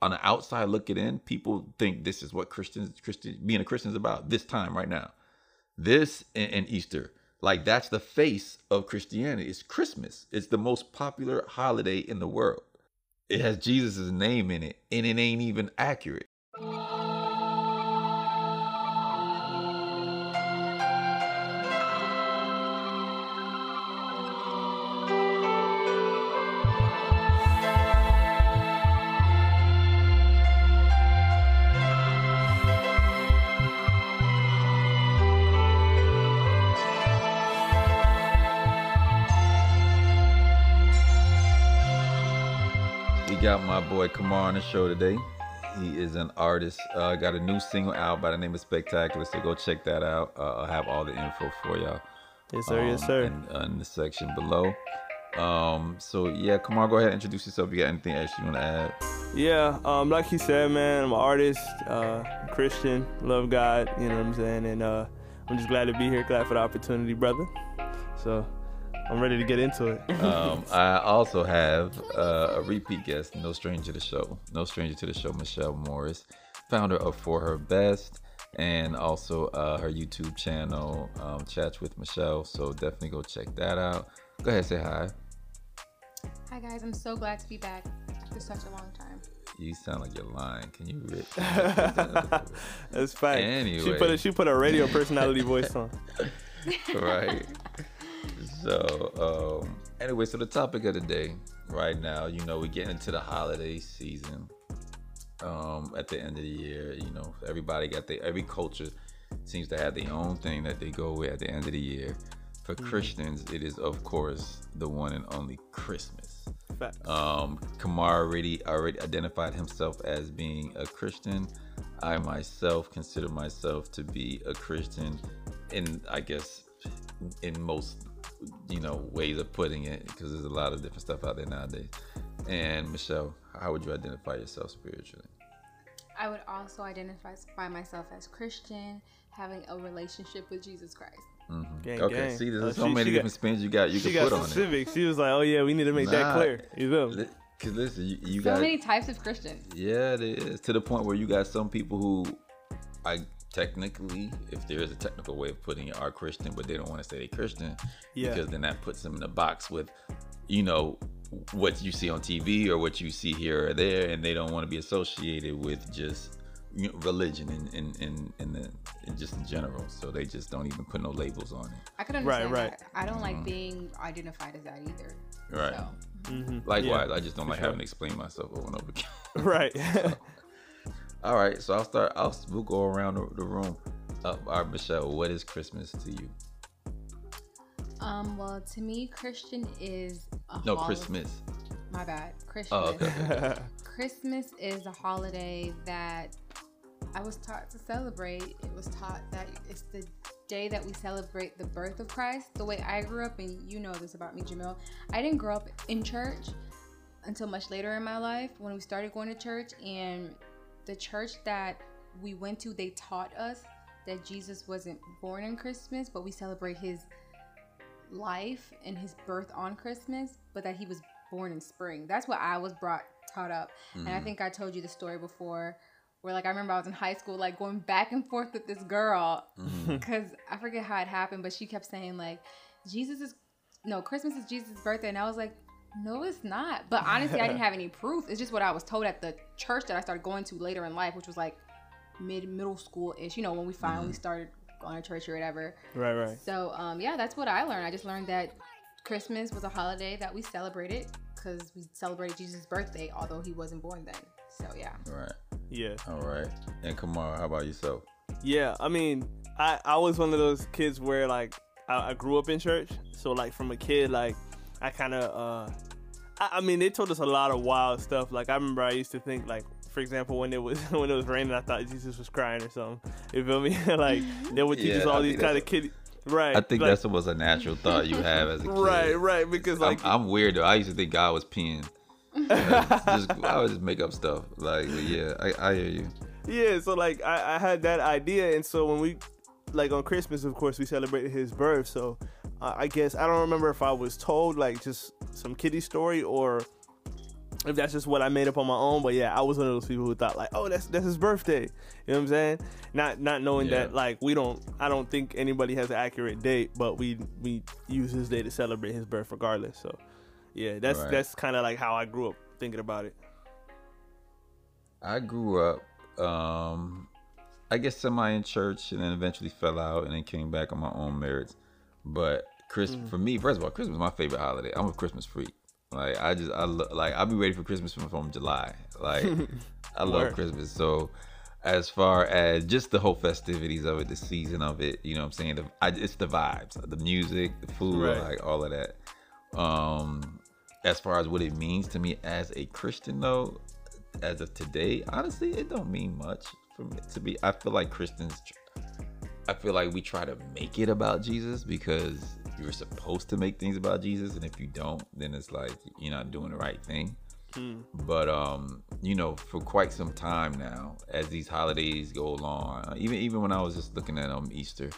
on the outside looking in, people think this is what being a Christian is about this time right now. This and Easter. Like, that's the face of Christianity. It's Christmas. It's the most popular holiday in the world. It has Jesus' name in it, and it ain't even accurate. Got my boy Kamar on the show today. He is an artist. Got a new single out by the name of Spectacular, so go check that out. I'll have all the info for y'all. Yes, sir. Yes, sir. In the section below. So yeah, Kamar, go ahead and introduce yourself. You got anything else you want to add? Yeah, like he said, man, I'm an artist, Christian, love God, you know what I'm saying, and I'm just glad to be here, glad for the opportunity, brother. So I'm ready to get into it. I also have a repeat guest, no stranger to the show, Michelle Morris, founder of For Her Best, and also her YouTube channel, Chats with Michelle. So definitely go check that out. Go ahead, say hi. Hi guys, I'm so glad to be back after such a long time. You sound like you're lying. Can you rip? That's fact. Anyway, she put a radio personality voice on. Right. So, anyway, so the topic of the day right now, you know, we're getting into the holiday season, at the end of the year, you know, everybody got every culture seems to have their own thing that they go with at the end of the year. For Christians, it is, of course, the one and only Christmas. Kamar already identified himself as being a Christian. I myself consider myself to be a Christian, and I guess in most, you know, ways of putting it, because there's a lot of different stuff out there nowadays. And Michelle, how would you identify yourself spiritually? I would also identify myself as Christian, having a relationship with Jesus Christ. Mm-hmm. Gang, okay, gang. See, there's so many different spins you got. You can put on specific. It. She was like, "Oh yeah, we need to make that clear." You know, because listen, you got so many types of Christians. Yeah, there is, to the point where you got some people who, technically, if there is a technical way of putting it, are Christian, but they don't want to say they're Christian, because then that puts them in a box with, you know, what you see on TV or what you see here or there, and they don't want to be associated with just, you know, religion and just in general. So they just don't even put no labels on it. I could understand that. I don't like being identified as that either. Right. So. Mm-hmm. Likewise, I just don't like having to explain myself over and over again. Right. So. All right, so we'll go around the room. All right, Michelle, what is Christmas to you? Well, to me, Christmas. My bad, Christmas. Oh, okay. Christmas is a holiday that I was taught to celebrate. It was taught that it's the day that we celebrate the birth of Christ. The way I grew up, and you know this about me, Jamil, I didn't grow up in church until much later in my life when we started going to church, and the church that we went to, they taught us that Jesus wasn't born on Christmas, but we celebrate his life and his birth on Christmas, but that he was born in spring. That's what I was taught up. Mm-hmm. And I think I told you the story before where, like, I remember I was in high school, like, going back and forth with this girl because I forget how it happened, but she kept saying, like, Christmas is Jesus' birthday. And I was like, no, it's not. But honestly, I didn't have any proof. It's just what I was told at the church that I started going to later in life, which was like middle school-ish, you know, when we finally started going to church or whatever. Right, right. So, yeah, that's what I learned. I just learned that Christmas was a holiday that we celebrated because we celebrated Jesus' birthday, although he wasn't born then. So, yeah. Right. Yeah. All right. And Kamar, how about yourself? Yeah, I mean, I was one of those kids where, like, I grew up in church. So, like, from a kid, like, I kind of, I mean, they told us a lot of wild stuff. Like, I remember I used to think, like, for example, when it was raining, I thought Jesus was crying or something. You feel me? Like, they would teach us all these kind of kiddie. Right. I think, like, that's was a natural thought you have as a kid. Right, right. Because, like, I'm weird, though. I used to think God was peeing. I would just make up stuff. Like, but yeah, I hear you. Yeah, so, like, I had that idea. And so when we, like, on Christmas, of course, we celebrated his birth. So, I guess I don't remember if I was told, like, just some kiddie story or if that's just what I made up on my own. But yeah, I was one of those people who thought like, oh, that's his birthday. You know what I'm saying? Not knowing that like I don't think anybody has an accurate date, but we use his day to celebrate his birth regardless. So yeah, that's kind of like how I grew up thinking about it. I grew up, I guess semi in church, and then eventually fell out, and then came back on my own merits. But for me, first of all, Christmas is my favorite holiday. I'm a Christmas freak. Like I'll be ready for Christmas from July. Like I love Christmas. So as far as just the whole festivities of it, the season of it, you know what I'm saying? It's the vibes, the music, the food, like all of that. As far as what it means to me as a Christian though, as of today, honestly, it don't mean much for me to be. I feel like Christians, I feel like we try to make it about Jesus because you're supposed to make things about Jesus, and if you don't, then it's like you're not doing the right thing. But you know, for quite some time now, as these holidays go along, even when I was just looking at Easter,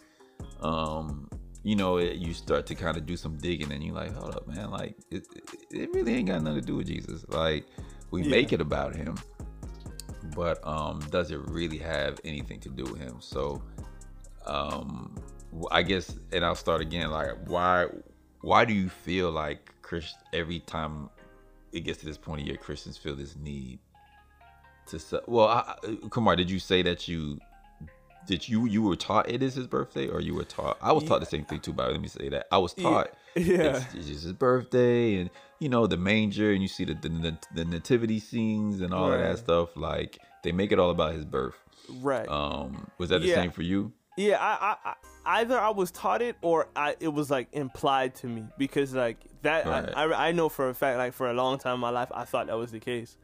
you know, you start to kind of do some digging, and you're like, hold up, man, like it really ain't got nothing to do with Jesus. Like we make it about him, but does it really have anything to do with him? So I guess, and I'll start again, like why do you feel like every time it gets to this point of year, Christians feel this need to, Kamar, did you say that you were taught it is his birthday, or you were taught? I was taught the same thing too, but let me say that I was taught it's just his birthday, and you know, the manger, and you see the nativity scenes and all of that stuff, like they make it all about his birth. Was that the same for you? Yeah, I either I was taught it, or it was like implied to me, because like that I know for a fact, like for a long time in my life, I thought that was the case.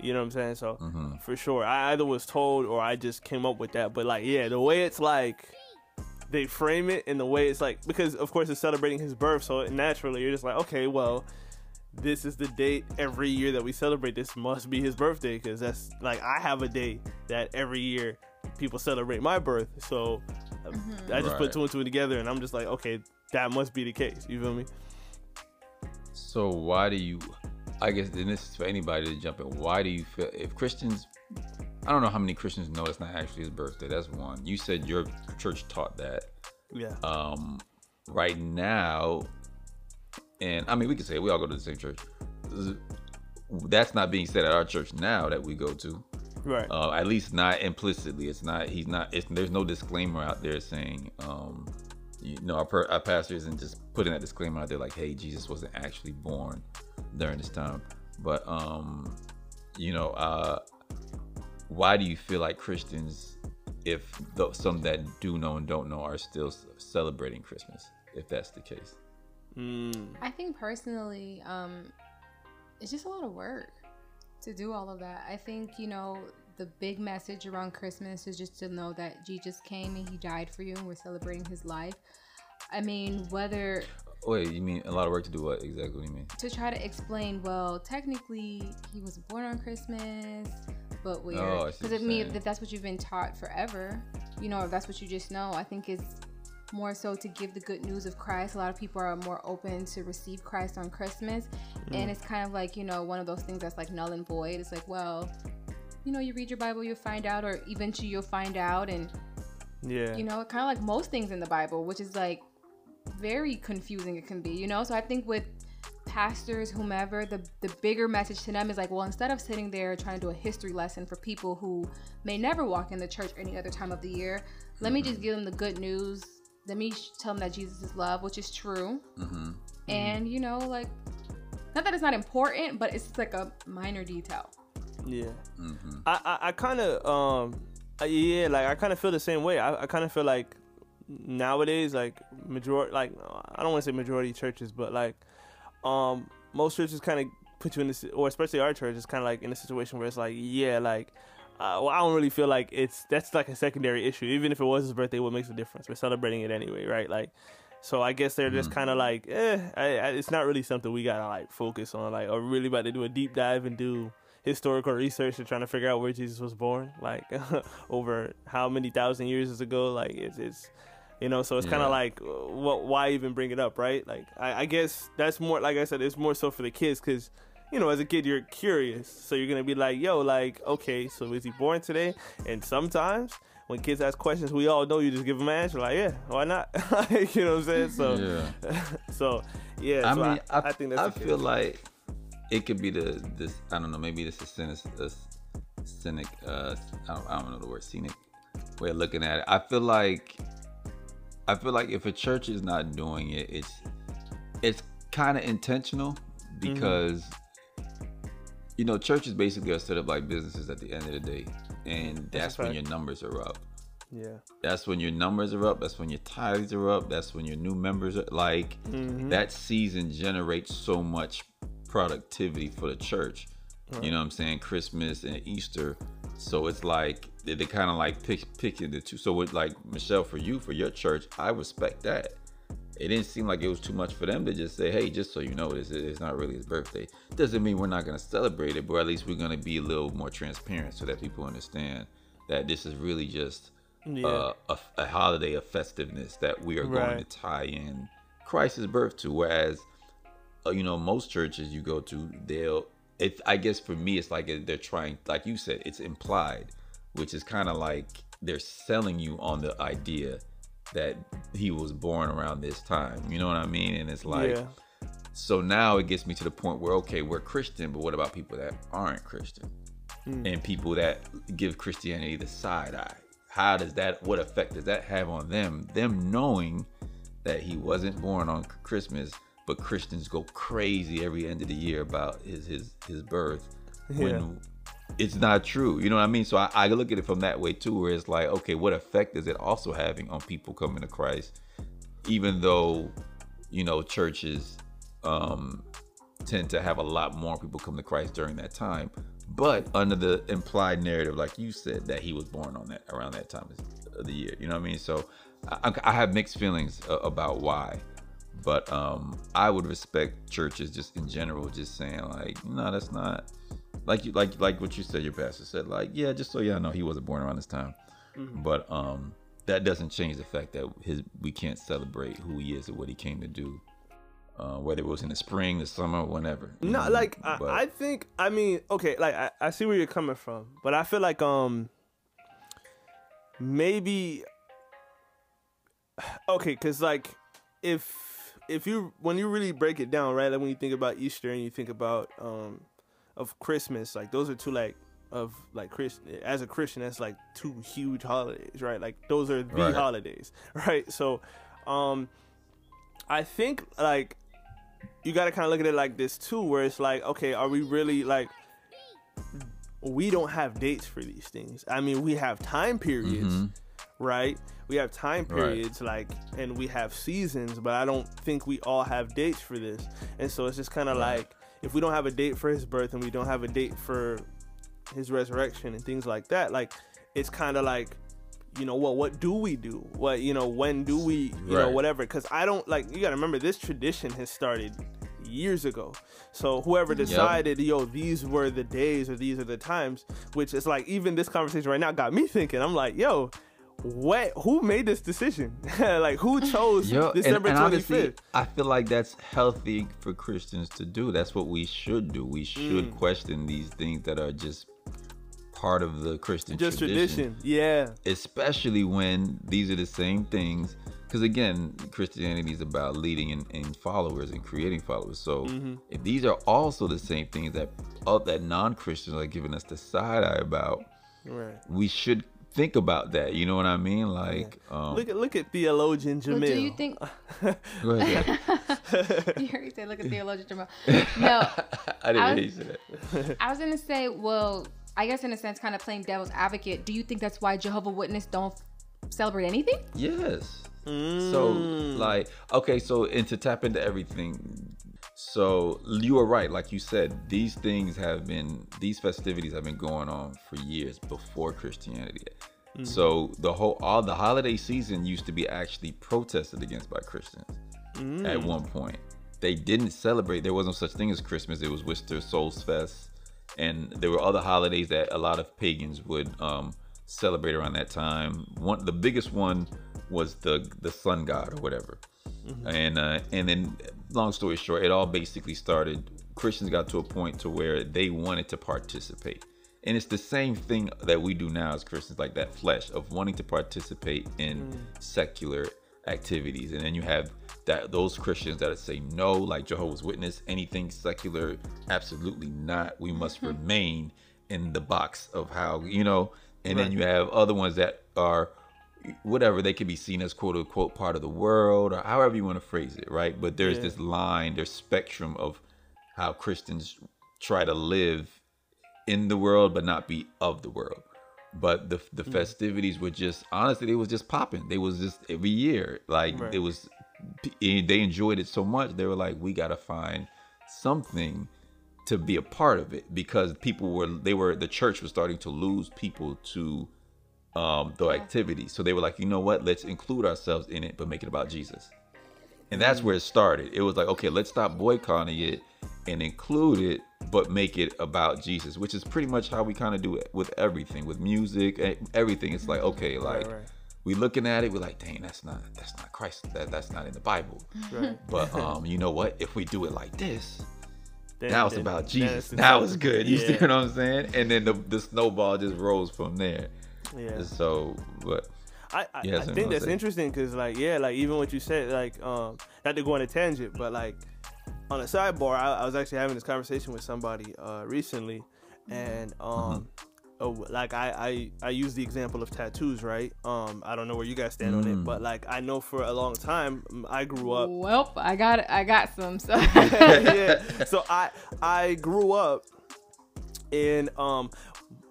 You know what I'm saying? So for sure, I either was told or I just came up with that. But like, yeah, the way it's like they frame it, and the way it's like, because of course it's celebrating his birth, so naturally you're just like, okay, well, this is the date every year that we celebrate. This must be his birthday, because that's like, I have a date that every year people celebrate my birth. So I just put two and two together, and I'm just like, okay, that must be the case. You feel me? So why do you, I guess, and this is for anybody to jump in, why do you feel, if Christians, I don't know how many Christians know it's not actually his birthday. That's one. You said your church taught that. Yeah. Right now, and I mean, we can say we all go to the same church. That's not being said at our church now that we go to. Right. At least not implicitly. It's not. He's not. There's no disclaimer out there saying, you know, our pastor isn't just putting that disclaimer out there like, hey, Jesus wasn't actually born during this time. But you know, why do you feel like Christians, if some that do know and don't know, are still celebrating Christmas? If that's the case, I think personally, it's just a lot of work to do all of that. I think, you know, the big message around Christmas is just to know that Jesus came and he died for you, and we're celebrating his life. I mean, whether... Wait, you mean a lot of work to do what? Exactly what do you mean? To try to explain, well, technically he was born on Christmas, but we're... Because if that's what you've been taught forever, you know, if that's what you just know, I think it's more so to give the good news of Christ. A lot of people are more open to receive Christ on Christmas, and it's kind of like, you know, one of those things that's like null and void. It's like, well, you know, you read your Bible, you'll find out, or eventually you'll find out, and you know, kind of like most things in the Bible, which is like very confusing it can be, you know. So I think with pastors, whomever, the bigger message to them is like, well, instead of sitting there trying to do a history lesson for people who may never walk in the church any other time of the year, let me just give them the good news. Let me tell them that Jesus is love, which is true. And, you know, like, not that it's not important, but it's like a minor detail. Yeah. I kind of, like, I kind of feel the same way. I kind of feel like nowadays, like, I don't want to say majority churches, but, like, most churches kind of put you in this, or especially our church, is kind of, like, in a situation where it's like, yeah, like, well, I don't really feel like that's like a secondary issue. Even if it was his birthday, what makes a difference? We're celebrating it anyway, right? Like, so I guess they're just kind of like, it's not really something we gotta like focus on, like, or really about to do a deep dive and do historical research and trying to figure out where Jesus was born, like over how many thousand years ago. Like, it's you know, so it's kind of like, why even bring it up, right? Like, I guess that's more, like I said, it's more so for the kids, because you know, as a kid, you're curious. So you're going to be like, yo, like, okay, so is he born today? And sometimes when kids ask questions, we all know you just give them an answer. Like, yeah, why not? You know what I'm saying? So, yeah. I think that's I feel like it could be this, I don't know, maybe this is cynic way of looking at it. I feel like if a church is not doing it, it's kind of intentional, because you know, churches basically are set up like businesses at the end of the day, and that's when your numbers are up. Yeah, that's when your numbers are up. That's when your tithes are up. That's when your new members are like that season generates so much productivity for the church. Right. You know what I'm saying? Christmas and Easter. So it's like they kind of like picking the two. So with like Michelle, for your church, I respect that. It didn't seem like it was too much for them to just say, hey, just so you know, it's not really his birthday. Doesn't mean we're not going to celebrate it, but at least we're going to be a little more transparent so that people understand that this is really just a holiday of festiveness that we are going to tie in Christ's birth to. Whereas, you know, most churches you go to, I guess for me, it's like they're trying, like you said, it's implied, which is kind of like they're selling you on the idea that he was born around this time. You know what I mean? And it's like, so now it gets me to the point where, okay, we're Christian, but what about people that aren't Christian? And people that give Christianity the side eye? How does that, what effect does that have on them? Them knowing that he wasn't born on Christmas, but Christians go crazy every end of the year about his birth when it's not true. You know what I mean? So I look at it from that way too, where it's like, okay, what effect is it also having on people coming to Christ? Even though, you know, churches tend to have a lot more people come to Christ during that time, but under the implied narrative, like you said, that he was born on that around that time of the year. You know what I mean? So I have mixed feelings about why. But I would respect churches just in general, just saying like, no, that's not like what you said. Your pastor said like, yeah, just so y'all know, he wasn't born around this time. But that doesn't change the fact that we can't celebrate who he is or what he came to do, whether it was in the spring, the summer, whenever. No, like I see where you're coming from, but I feel like maybe okay, because like when you really break it down, right? Like when you think about Easter and you think about of Christmas, like those are two as a Christian, that's like two huge holidays, right? Like those are the holidays, right? So, I think like you got to kind of look at it like this too, where it's like, okay, are we really like? We don't have dates for these things. I mean, we have time periods. Right, we have time periods, like, and we have seasons, but I don't think we all have dates for this. And so it's just kind of like, if we don't have a date for his birth and we don't have a date for his resurrection and things like that, like, it's kind of like, you know, well, what do we do? What, you know, when do we, you know, whatever? Because I don't, like, you got to remember, this tradition has started years ago. So whoever decided yo, these were the days or these are the times, which is like, even this conversation right now got me thinking. I'm like, yo, what? Who made this decision? Like, who chose December 25th? I feel like that's healthy for Christians to do. That's what we should do. We should question these things that are just part of the Christian tradition. Especially when these are the same things. Because again, Christianity is about leading in followers and creating followers. So if these are also the same things that non-Christians are giving us the side eye about, we should think about that. You know what I mean? Like, look at theologian Jamil. Well, do you think? Go ahead. You heard you say, "Look at theologian Jamil." No, I didn't hear you say that. I was gonna say, well, I guess in a sense, kind of playing devil's advocate. Do you think that's why Jehovah's Witnesses don't celebrate anything? Yes. So, like, okay, so and to tap into everything. So you are right, like you said, these festivities have been going on for years before Christianity. So all the holiday season used to be actually protested against by Christians. At one point, they didn't celebrate. There wasn't such thing as Christmas. It was Worcester Solstice, and there were other holidays that a lot of pagans would celebrate around that time. One, the biggest one, was the sun god or whatever. And then long story short, it all basically started Christians got to a point to where they wanted to participate. And it's the same thing that we do now as Christians, like that flesh of wanting to participate in secular activities. And then you have that those Christians that say no, like Jehovah's Witness, anything secular, absolutely not. We must remain in the box of how, you know, and then you have other ones that are whatever, they can be seen as quote unquote part of the world or however you want to phrase it, right? But there's this line, there's spectrum of how Christians try to live in the world but not be of the world. But the festivities were just, honestly, they was just popping. They was just every year, like it was, they enjoyed it so much, they were like, we gotta find something to be a part of it, because people were, they were, the church was starting to lose people to the activity. So they were like, you know what, let's include ourselves in it but make it about Jesus. And that's where it started. It was like, okay, let's stop boycotting it and include it, but make it about Jesus, which is pretty much how we kind of do it with everything, with music and everything. It's like, okay, like we looking at it, we're like, dang, that's not Christ, that's not in the Bible. But you know what, if we do it like this, now it's about Jesus, now it's good. You see what I'm saying? And then the snowball just rolls from there. Yeah. So, but I think that's interesting, because like even what you said, like not to go on a tangent, but like on a sidebar, I was actually having this conversation with somebody recently, and like I use the example of tattoos, right? I don't know where you guys stand on it, but like I know for a long time I grew up. Well, I got some. So so I grew up in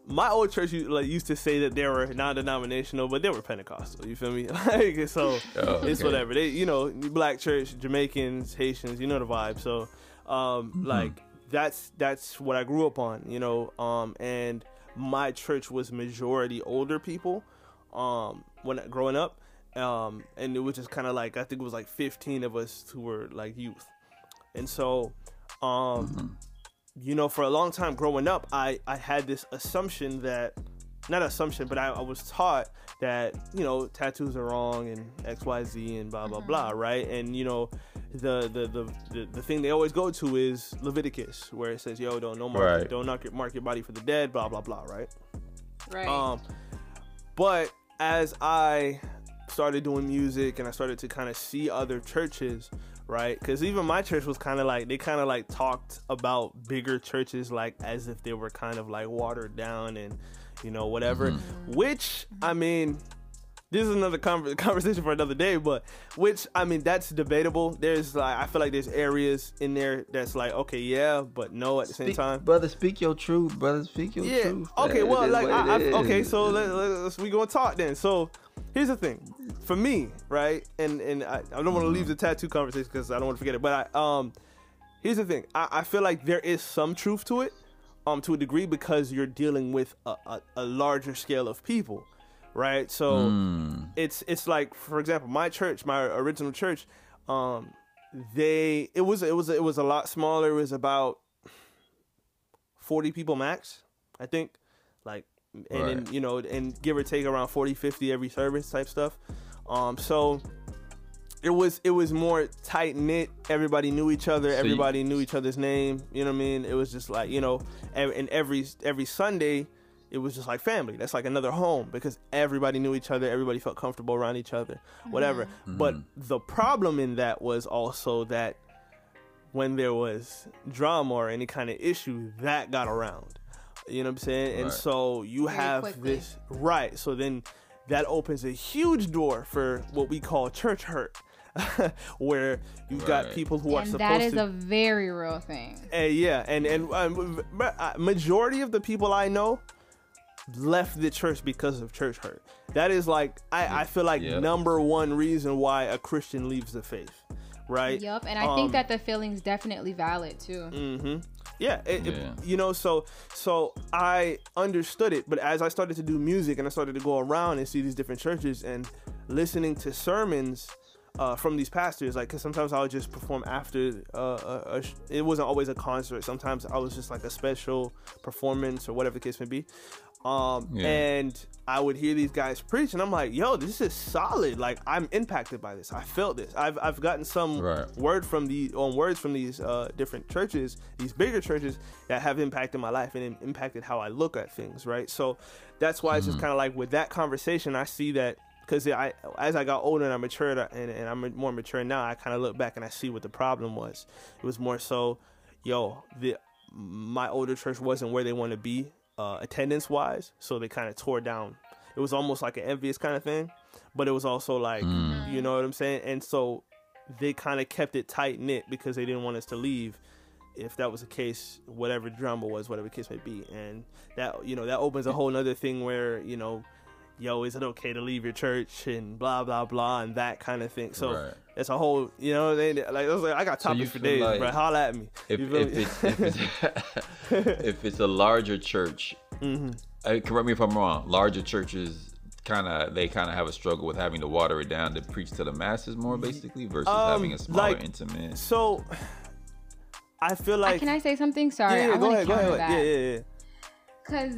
my old church used to say that they were non-denominational, but they were Pentecostal. You feel me? Like, so it's whatever. They, you know, black church, Jamaicans, Haitians, you know the vibe. So, like that's what I grew up on, you know. And my church was majority older people, when growing up, and it was just kind of like, I think it was like 15 of us who were like youth, and so, you know, for a long time growing up, I had this assumption that, not assumption, but I was taught that, you know, tattoos are wrong and X, Y, Z and blah, blah, blah, right? And, you know, the thing they always go to is Leviticus, where it says, yo, don't mark your body for the dead, blah, blah, blah, right? Right. But as I started doing music and I started to kind of see other churches, right, because even my church was kind of like, they kind of like talked about bigger churches like as if they were kind of like watered down and, you know, whatever, which I mean, this is another conversation for another day, but which I mean, that's debatable. There's like, I feel like there's areas in there that's like, okay, yeah, but no at the same time. Brother, speak your truth. Brother, speak your truth. Okay, well, it like okay, so let's we gonna talk then. So here's the thing for me, right? And I don't want to leave the tattoo conversation because I don't want to forget it, but I here's the thing, I feel like there is some truth to it, to a degree, because you're dealing with a larger scale of people, right? So it's like, for example, my church, my original church, it was a lot smaller. It was about 40 people max, I think, like, and then, you know, and give or take around 40-50 every service type stuff. So it was more tight knit. Everybody knew each other. See? Everybody knew each other's name. You know what I mean? It was just like, you know, and every Sunday, it was just like family. That's like another home, because everybody knew each other. Everybody felt comfortable around each other, whatever. But the problem in that was also that when there was drama or any kind of issue, that got around. You know what I'm saying? Right. And so you have this, right? So then that opens a huge door for what we call church hurt, where you've got people who are supposed to. And that is a very real thing. Yeah. And majority of the people I know left the church because of church hurt. That is like, I feel like number one reason why a Christian leaves the faith. Right. Yep. And I think that the feeling's definitely valid too. Yeah, you know, so I understood it, but as I started to do music and I started to go around and see these different churches and listening to sermons from these pastors, like, because sometimes I would just perform after it wasn't always a concert. Sometimes I was just like a special performance or whatever the case may be, and I would hear these guys preach, and I'm like, yo, this is solid. Like, I'm impacted by this. I felt this. I've gotten some words from these different churches, these bigger churches that have impacted my life and impacted how I look at things, right? So that's why it's just kind of like with that conversation, I see that because as I got older and I matured and I'm more mature now, I kind of look back and I see what the problem was. It was more so, yo, my older church wasn't where they want to be. Attendance wise, so they kind of tore down. It was almost like an envious kind of thing, but it was also like, you know what I'm saying? And so they kind of kept it tight knit because they didn't want us to leave. If that was the case, whatever drama was, whatever the case may be. And that, you know, that opens a whole nother thing where, you know, yo, is it okay to leave your church and blah, blah, blah, and that kind of thing. So it's a whole, you know, I got topics for days, like, bro. Holla at me. If it's a larger church, correct me if I'm wrong, larger churches kind of have a struggle with having to water it down to preach to the masses more, basically, versus having a smaller, intimate. So I feel like... Can I say something? Sorry. Yeah, go ahead. Yeah. Because...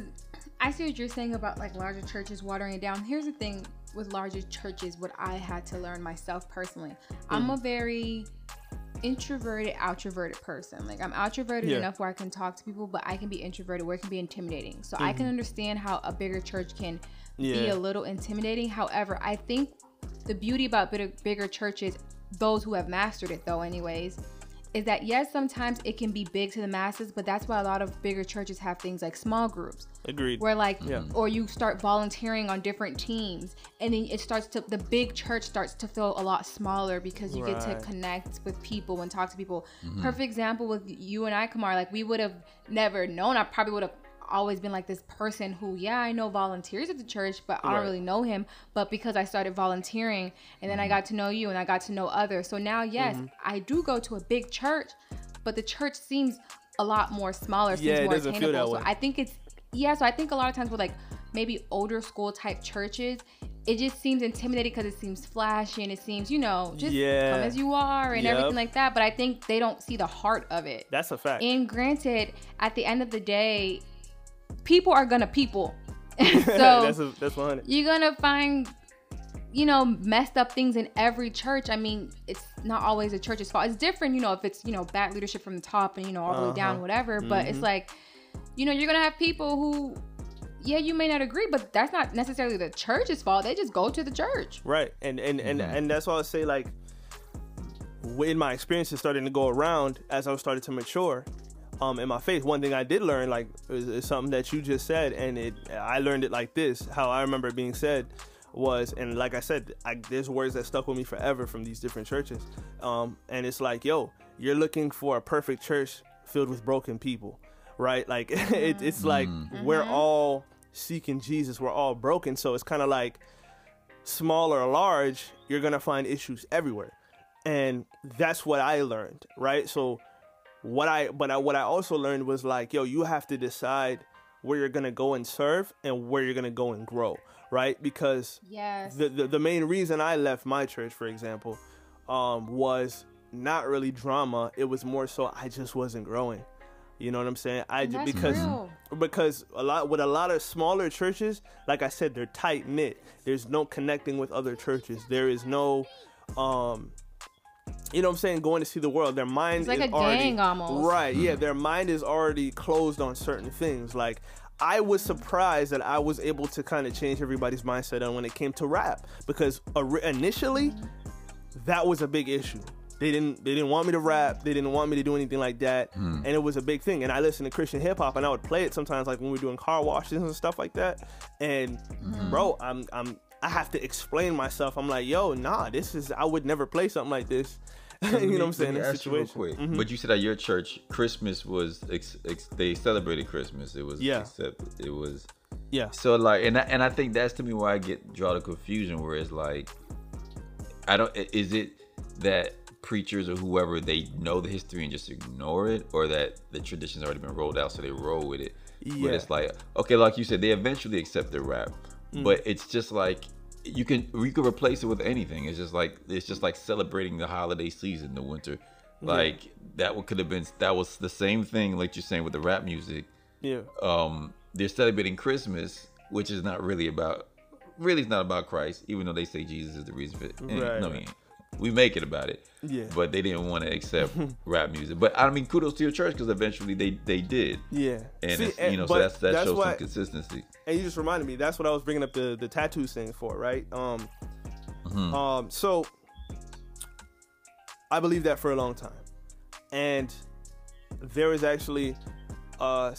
I see what you're saying about like larger churches watering it down. Here's the thing with larger churches, what I had to learn myself personally. I'm a very introverted, outroverted person. Like I'm outroverted enough where I can talk to people, but I can be introverted where it can be intimidating. So I can understand how a bigger church can be a little intimidating. However, I think the beauty about bigger churches, those who have mastered it though anyways, is that yes, sometimes it can be big to the masses, but that's why a lot of bigger churches have things like small groups. Agreed. Where like, or you start volunteering on different teams, and then it starts to, the big church starts to feel a lot smaller because you get to connect with people and talk to people. Perfect example with you and I, Kamar, like we would have never known. I probably would have always been like this person who, I know volunteers at the church, but I don't really know him. But because I started volunteering and then I got to know you and I got to know others. So now, yes, I do go to a big church, but the church seems a lot more smaller, seems more attainable. So I think I think a lot of times with like maybe older school type churches, it just seems intimidating because it seems flashy and it seems, you know, just come as you are and everything like that. But I think they don't see the heart of it. That's a fact. And granted, at the end of the day, people are gonna people. So that's 100. You're gonna find, you know, messed up things in every church. I mean, it's not always the church's fault. It's different, you know, if it's, you know, bad leadership from the top and, you know, all the way down, whatever. But it's like, you know, you're gonna have people who, you may not agree, but that's not necessarily the church's fault. They just go to the church. Right. And that's why I say, like, in my experiences starting to go around as I started to mature, in my faith, one thing I did learn, like, is something that you just said, and I learned it like this. How I remember it being said was, and like I said, there's words that stuck with me forever from these different churches. And it's like, yo, you're looking for a perfect church filled with broken people, right? Like, it's like we're all seeking Jesus. We're all broken. So it's kind of like small or large, you're going to find issues everywhere. And that's what I learned, right? So what I also learned was like, yo, you have to decide where you're going to go and serve and where you're going to go and grow, right? Because the main reason I left my church, for example, was not really drama. It was more so I just wasn't growing. You know what I'm saying? Because a lot of smaller churches, like I said, they're tight knit. There's no connecting with other churches. There is no you know what I'm saying, going to see the world. Their mind is already gang almost. Right, yeah, their mind is already closed on certain things. Like, I was surprised that I was able to kind of change everybody's mindset on when it came to rap, because initially that was a big issue. They didn't want me to rap. They didn't want me to do anything like that. And it was a big thing. And I listened to Christian hip hop, and I would play it sometimes, like when we were doing car washes and stuff like that. And bro, I have to explain myself. I'm like, yo, nah, I would never play something like this. You know what I'm saying? Let me ask you real quick. But you said at your church, Christmas was, they celebrated Christmas. It was, So like, and I think that's to me where I draw the confusion, where it's like, is it that preachers or whoever, they know the history and just ignore it, or that the tradition's already been rolled out, so they roll with it? Yeah. But it's like, okay, like you said, they eventually accept the rap. But it's just like you can replace it with anything. It's just like celebrating the holiday season, the winter. Like that was the same thing like you're saying with the rap music. They're celebrating Christmas, which is not really about, really it's not about Christ, even though they say Jesus is the reason for it. Right. No, he ain't. We make it about it. Yeah. But they didn't want to accept rap music. But I mean, kudos to your church, because eventually they did. Yeah. And see, you know, so that shows some consistency. And you just reminded me, that's what I was bringing up the tattoo thing for, right? So I believed that for a long time, and there is actually a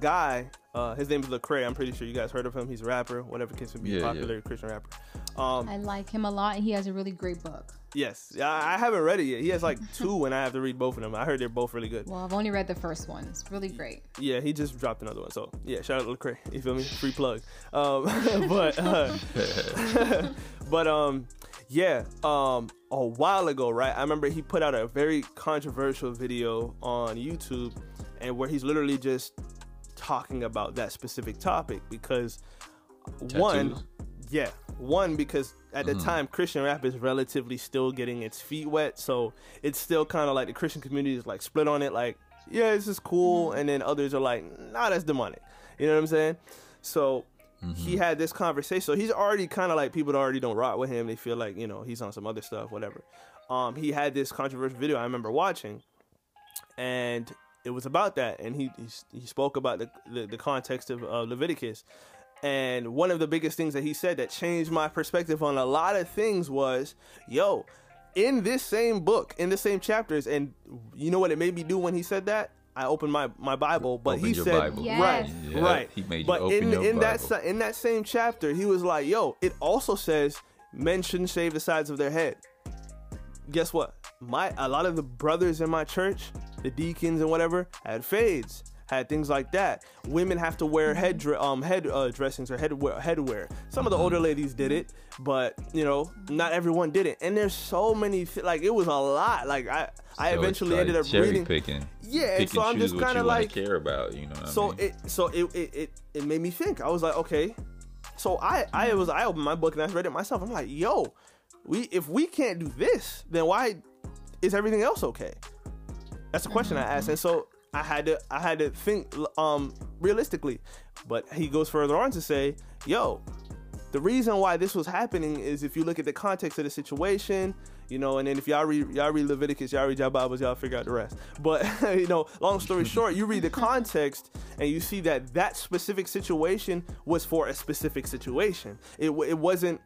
guy. His name is Lecrae. I'm pretty sure you guys heard of him. He's a rapper, whatever case would be, popular Christian rapper. I like him a lot. He has a really great book. Yes. I haven't read it yet. He has like two, and I have to read both of them. I heard they're both really good. Well, I've only read the first one. It's really great. Yeah, he just dropped another one. So, yeah, shout out to Lecrae. You feel me? Free plug. But a while ago, right, I remember he put out a very controversial video on YouTube, and where he's literally just talking about that specific topic, because one, because at the time Christian rap is relatively still getting its feet wet, so it's still kind of like the Christian community is like split on it, like, yeah, this is cool, and then others are like, nah, that's demonic, you know what I'm saying? So he had this conversation, so he's already kind of like, people already don't rock with him, they feel like, you know, he's on some other stuff, whatever. He had this controversial video I remember watching, and it was about that, and he spoke about the context of Leviticus, and one of the biggest things that he said that changed my perspective on a lot of things was, yo, in this same book, in the same chapters, and you know what it made me do when he said that? I opened my Bible, but he said, yes. Right. He made you open your Bible. But in that same chapter, he was like, yo, it also says men shouldn't shave the sides of their head. Guess what? A lot of the brothers in my church, the deacons and whatever, had fades, had things like that. Women have to wear head dressings or headwear. Some of the older ladies did it, but you know, not everyone did it. And there's so many, like, it was a lot. Like I eventually ended up reading. Picking. Yeah, and so I'm just kind of like care about, you know. What so I mean? It made me think. I was like, okay, so I opened my book and I read it myself. I'm like, yo, if we can't do this, then why is everything else okay? That's a question I asked, and so I had to think realistically. But he goes further on to say, yo, the reason why this was happening is if you look at the context of the situation, you know, and then if y'all read Leviticus, y'all read y'all Bibles, y'all figure out the rest. But, you know, long story short, you read the context and you see that specific situation was for a specific situation. It wasn't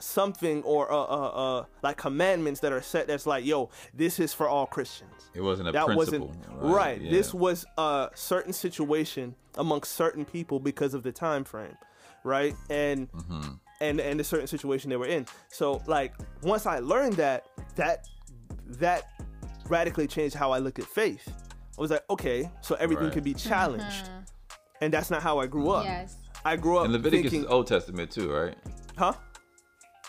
something or like commandments that are set that's like, yo, this is for all Christians. It wasn't a principle. Right. Yeah. This was a certain situation amongst certain people because of the time frame, right? And and the certain situation they were in. So like once I learned that radically changed how I looked at faith. I was like, okay, so everything can be challenged. And that's not how I grew up. Yes. I grew up and Leviticus is Old Testament too, right? Huh?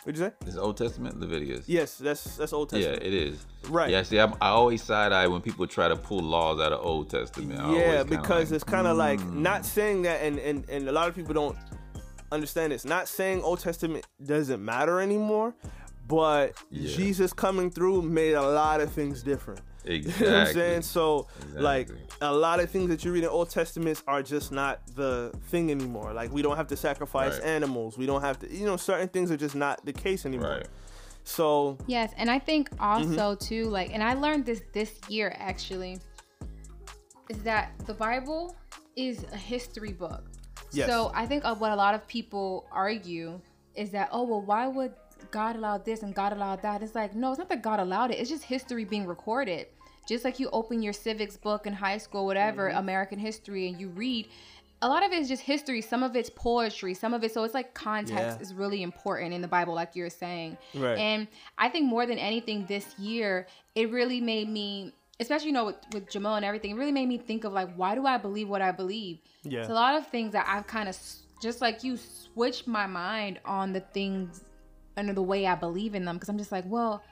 What'd you say? It's Old Testament, Leviticus. Yes, that's Old Testament. Yeah, it is. Right. Yeah, see, I always side-eye when people try to pull laws out of Old Testament. Yeah, because it's kind of like not saying that, and a lot of people don't understand this. Not saying Old Testament doesn't matter anymore, but Jesus coming through made a lot of things different. Exactly. You know what I'm saying? So, like, a lot of things that you read in Old Testaments are just not the thing anymore. Like, we don't have to sacrifice animals. We don't have to, you know, certain things are just not the case anymore. Right. So. Yes, and I think also, too, like, and I learned this year, actually, is that the Bible is a history book. Yes. So, I think what a lot of people argue is that, oh, well, why would God allowed this and God allowed that? It's like, no, it's not that God allowed it. It's just history being recorded. Just like you open your civics book in high school, whatever, American history, and you read. A lot of it is just history. Some of it's poetry. Some of it. So it's like context is really important in the Bible, like you're saying. Right. And I think more than anything this year, it really made me, especially, you know, with Jamil and everything, it really made me think of like, why do I believe what I believe? Yeah. It's a lot of things that I've kind of, just like you, switched my mind on the things under the way I believe in them, because I'm just like, well,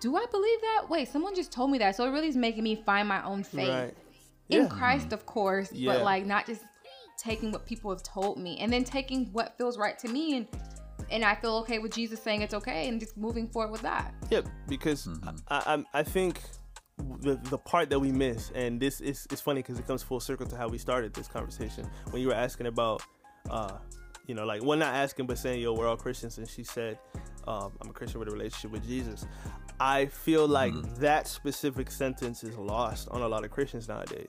do I believe that? Wait, someone just told me that. So it really is making me find my own faith in Christ, of course, but like not just taking what people have told me, and then taking what feels right to me, and I feel okay with Jesus saying it's okay, and just moving forward with that. Yeah, because I think the part that we miss, and this is, it's funny because it comes full circle to how we started this conversation when you were asking about you know, like, well, not asking, but saying, yo, we're all Christians. And she said, I'm a Christian with a relationship with Jesus. I feel like that specific sentence is lost on a lot of Christians nowadays.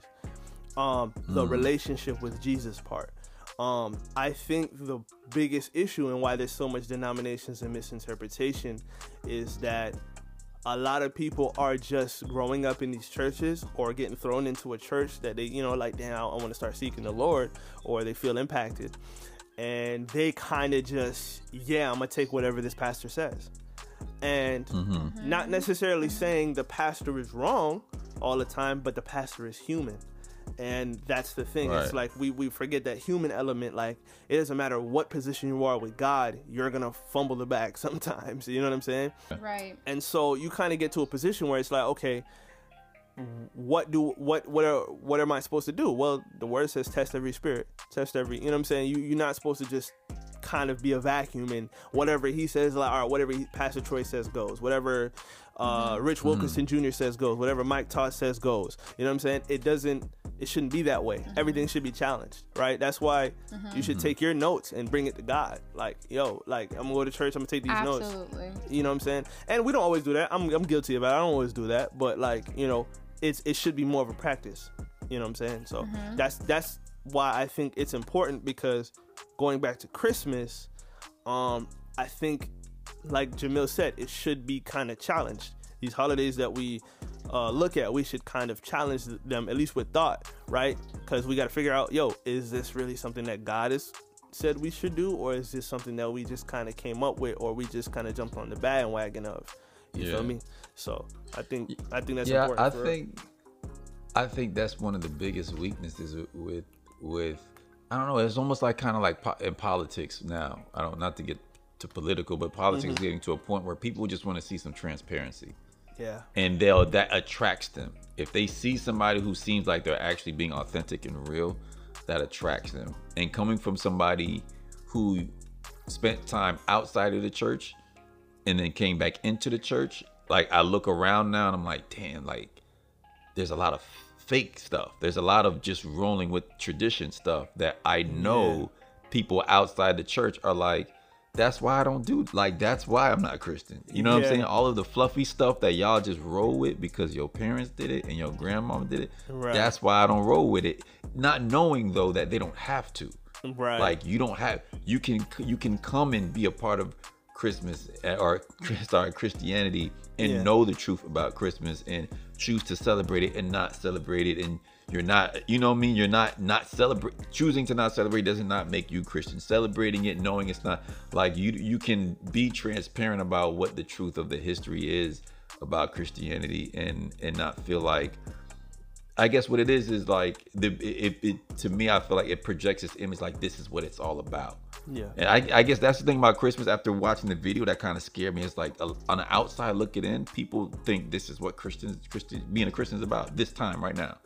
The relationship with Jesus part. I think the biggest issue and why there's so much denominations and misinterpretation is that a lot of people are just growing up in these churches or getting thrown into a church that they, you know, like, damn, I want to start seeking the Lord, or they feel impacted. And they kind of just, yeah, I'm going to take whatever this pastor says. And not necessarily saying the pastor is wrong all the time, but the pastor is human. And that's the thing. Right. It's like we forget that human element. Like, it doesn't matter what position you are with God, you're going to fumble the bag sometimes. You know what I'm saying? Right. And so you kind of get to a position where it's like, okay, what am I supposed to do? Well, the word says test every spirit, test every, you know what I'm saying? You're not supposed to just kind of be a vacuum, and whatever he says, like, all right, whatever Pastor Troy says goes, whatever Rich Wilkinson Jr. says goes, whatever Mike Todd says goes. You know what I'm saying? It shouldn't be that way. Everything should be challenged, right? That's why you should take your notes and bring it to God. Like, yo, like, I'm gonna go to church, I'm gonna take these notes. You know what I'm saying? And we don't always do that. I'm guilty of it. I don't always do that. But, like, you know, it should be more of a practice. You know what I'm saying? So that's why I think it's important, because going back to Christmas, I think, like Jamil said, it should be kind of challenged. These holidays that we look at, we should kind of challenge them, at least with thought, right? Because we got to figure out, yo, is this really something that God has said we should do, or is this something that we just kind of came up with, or we just kind of jumped on the bandwagon of? You feel me? So I think that's important. I think that's one of the biggest weaknesses with I don't know. It's almost like kind of like in politics now. I don't, not to get to political, but politics is getting to a point where people just want to see some transparency. Yeah. And that attracts them. If they see somebody who seems like they're actually being authentic and real, that attracts them. And coming from somebody who spent time outside of the church and then came back into the church, like, I look around now and I'm like, damn, like, there's a lot of fake stuff. There's a lot of just rolling with tradition stuff that I know people outside the church are like, that's why I don't do, like, that's why I'm not Christian. You know what I'm saying? All of the fluffy stuff that y'all just roll with because your parents did it and your grandmama did it. Right. That's why I don't roll with it. Not knowing, though, that they don't have to. Right. Like, you don't have, you can come and be a part of Christmas or Christianity and know the truth about Christmas and choose to celebrate it and not celebrate it. And you're not, you know what I mean? You're not celebrate. Choosing to not celebrate does not make you Christian. Celebrating it, knowing it's not, like, you can be transparent about what the truth of the history is about Christianity and not feel like, I guess what it is like, to me, I feel like it projects this image like this is what it's all about. Yeah. And I guess that's the thing about Christmas. After watching the video, that kind of scared me. It's like, on the outside looking in, people think this is what being a Christian is about this time right now.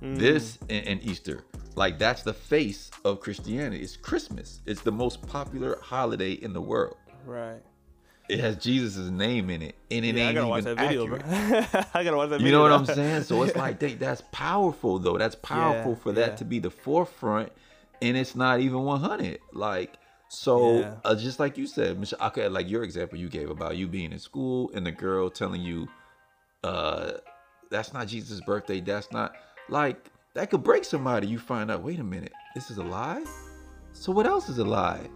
This and Easter, like, that's the face of Christianity. It's Christmas. It's the most popular holiday in the world. Right. It has Jesus's name in it, and it ain't even accurate. I gotta watch that video. You know what I'm saying? So it's like, that's powerful, though. That's powerful for that to be the forefront, and it's not even 100. Like, so just like you said, Michelle, okay, like your example you gave about you being in school and the girl telling you, that's not Jesus' birthday. That's not. Like, that could break somebody. You find out, wait a minute, this is a lie? So what else is a lie?